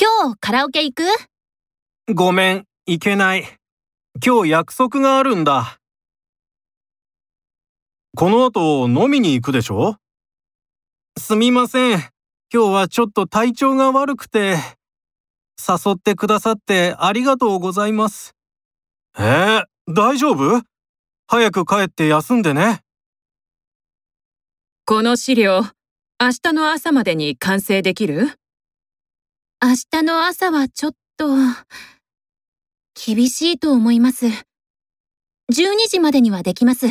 今日カラオケ行く？ごめん、行けない。今日約束があるんだ。この後飲みに行くでしょ？すみません。今日はちょっと体調が悪くて。誘ってくださってありがとうございます。大丈夫？早く帰って休んでね。この資料、明日の朝までに完成できる？明日の朝はちょっと厳しいと思います。12時までにはできます。